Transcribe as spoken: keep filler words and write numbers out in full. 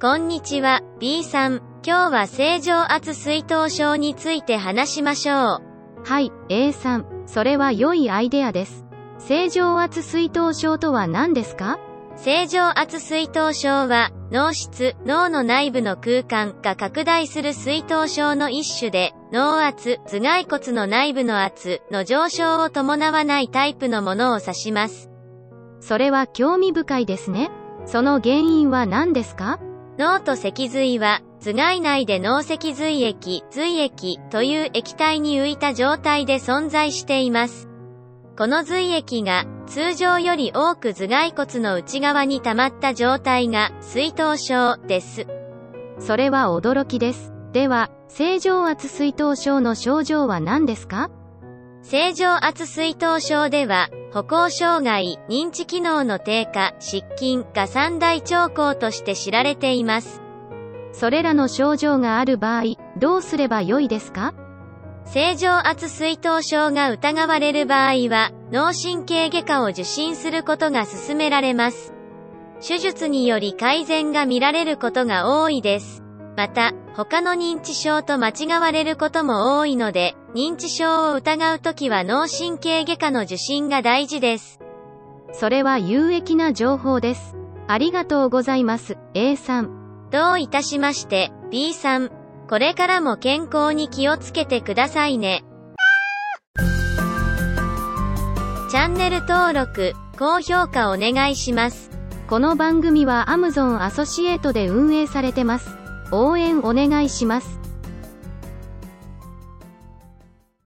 こんにちは、B さん。今日は正常圧水頭症について話しましょう。はい、A さん。それは良いアイデアです。正常圧水頭症とは何ですか？正常圧水頭症は、脳室、脳の内部の空間が拡大する水頭症の一種で、脳圧、頭蓋骨の内部の圧の上昇を伴わないタイプのものを指します。それは興味深いですね。その原因は何ですか？脳と脊髄は、頭蓋内で脳脊髄液、髄液という液体に浮いた状態で存在しています。この髄液が、通常より多く頭蓋骨の内側に溜まった状態が、水頭症です。それは驚きです。では、正常圧水頭症の症状は何ですか？正常圧水頭症では、歩行障害、認知機能の低下、失禁が三大兆候として知られています。それらの症状がある場合、どうすればよいですか？正常圧水頭症が疑われる場合は、脳神経外科を受診することが勧められます。手術により改善が見られることが多いです。また、他の認知症と間違われることも多いので、認知症を疑うときは脳神経外科の受診が大事です。それは有益な情報です。ありがとうございます、A さん。どういたしまして、B さん。これからも健康に気をつけてくださいね。チャンネル登録、高評価お願いします。この番組は Amazon アソシエイトで運営されてます。応援お願いします。